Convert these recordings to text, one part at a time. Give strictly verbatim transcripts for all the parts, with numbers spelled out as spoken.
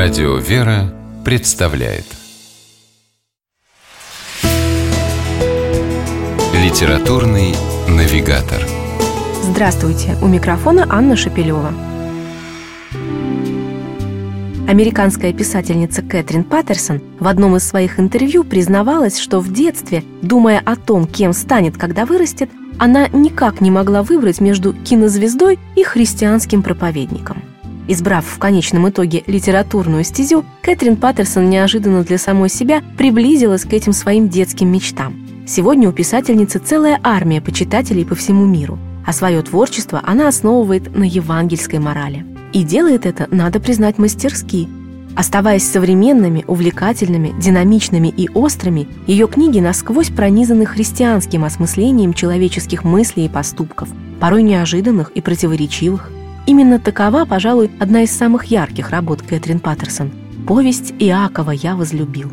Радио «Вера» представляет «Литературный навигатор». Здравствуйте! У микрофона Анна Шапилёва. Американская писательница Кэтрин Патерсон в одном из своих интервью признавалась, что в детстве, думая о том, кем станет, когда вырастет, она никак не могла выбрать между кинозвездой и христианским проповедником. Избрав в конечном итоге литературную стезю, Кэтрин Патерсон неожиданно для самой себя приблизилась к этим своим детским мечтам. Сегодня у писательницы целая армия почитателей по всему миру, а свое творчество она основывает на евангельской морали. И делает это, надо признать, мастерски. Оставаясь современными, увлекательными, динамичными и острыми, ее книги насквозь пронизаны христианским осмыслением человеческих мыслей и поступков, порой неожиданных и противоречивых. Именно такова, пожалуй, одна из самых ярких работ Кэтрин Патерсон – «Повесть Иакова я возлюбил».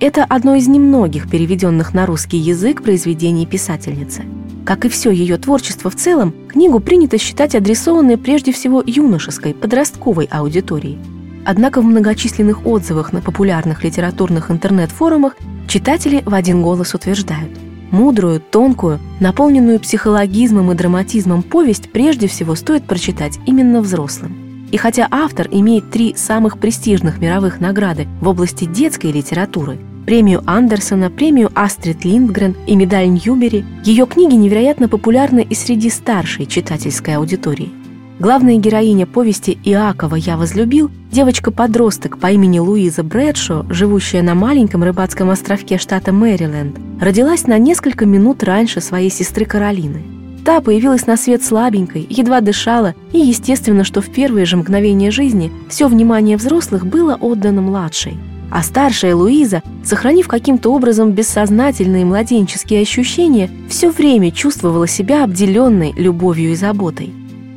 Это одно из немногих переведенных на русский язык произведений писательницы. Как и все ее творчество в целом, книгу принято считать адресованной прежде всего юношеской, подростковой аудитории. Однако в многочисленных отзывах на популярных литературных интернет-форумах читатели в один голос утверждают: мудрую, тонкую, наполненную психологизмом и драматизмом повесть прежде всего стоит прочитать именно взрослым. И хотя автор имеет три самых престижных мировых награды в области детской литературы — премию Андерсена, премию Астрид Линдгрен и медаль Ньюбери, ее книги невероятно популярны и среди старшей читательской аудитории. Главная героиня повести «Иакова я возлюбил», девочка-подросток по имени Луиза Брэдшо, живущая на маленьком рыбацком островке штата Мэриленд, родилась на несколько минут раньше своей сестры Каролины. Та появилась на свет слабенькой, едва дышала, и естественно, что в первые же мгновения жизни все внимание взрослых было отдано младшей. А старшая Луиза, сохранив каким-то образом бессознательные младенческие ощущения, все время чувствовала себя обделенной любовью и заботой.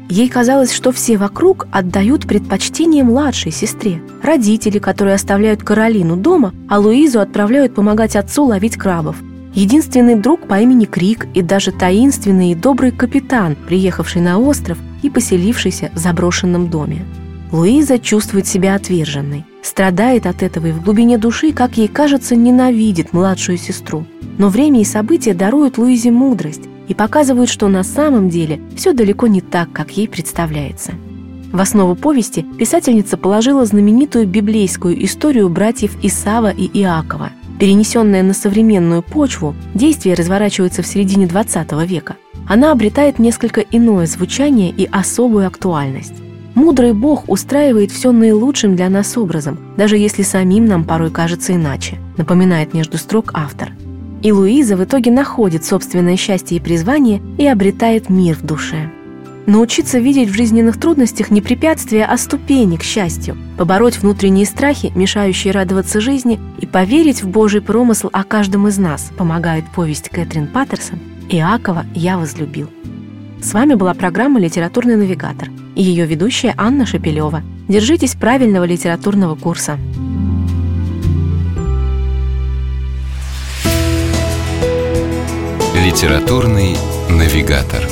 Ей казалось, что все вокруг отдают предпочтение младшей сестре. Родители, которые оставляют Каролину дома, а Луизу отправляют помогать отцу ловить крабов. Единственный друг по имени Крик и даже таинственный и добрый капитан, приехавший на остров и поселившийся в заброшенном доме. Луиза чувствует себя отверженной, страдает от этого и в глубине души, как ей кажется, ненавидит младшую сестру. Но время и события даруют Луизе мудрость и показывают, что на самом деле все далеко не так, как ей представляется. В основу повести писательница положила знаменитую библейскую историю братьев Исава и Иакова. Перенесенная на современную почву, действие разворачивается в середине двадцатого века. Она обретает несколько иное звучание и особую актуальность. Мудрый Бог устраивает все наилучшим для нас образом, даже если самим нам порой кажется иначе, напоминает между строк автор. И Луиза в итоге находит собственное счастье и призвание и обретает мир в душе. Научиться видеть в жизненных трудностях не препятствия, а ступени к счастью, побороть внутренние страхи, мешающие радоваться жизни, и поверить в Божий промысел о каждом из нас, помогает повесть Кэтрин Патерсон «Иакова я возлюбил». С вами была программа «Литературный навигатор» и ее ведущая Анна Шапилёва. Держитесь правильного литературного курса. «Литературный навигатор».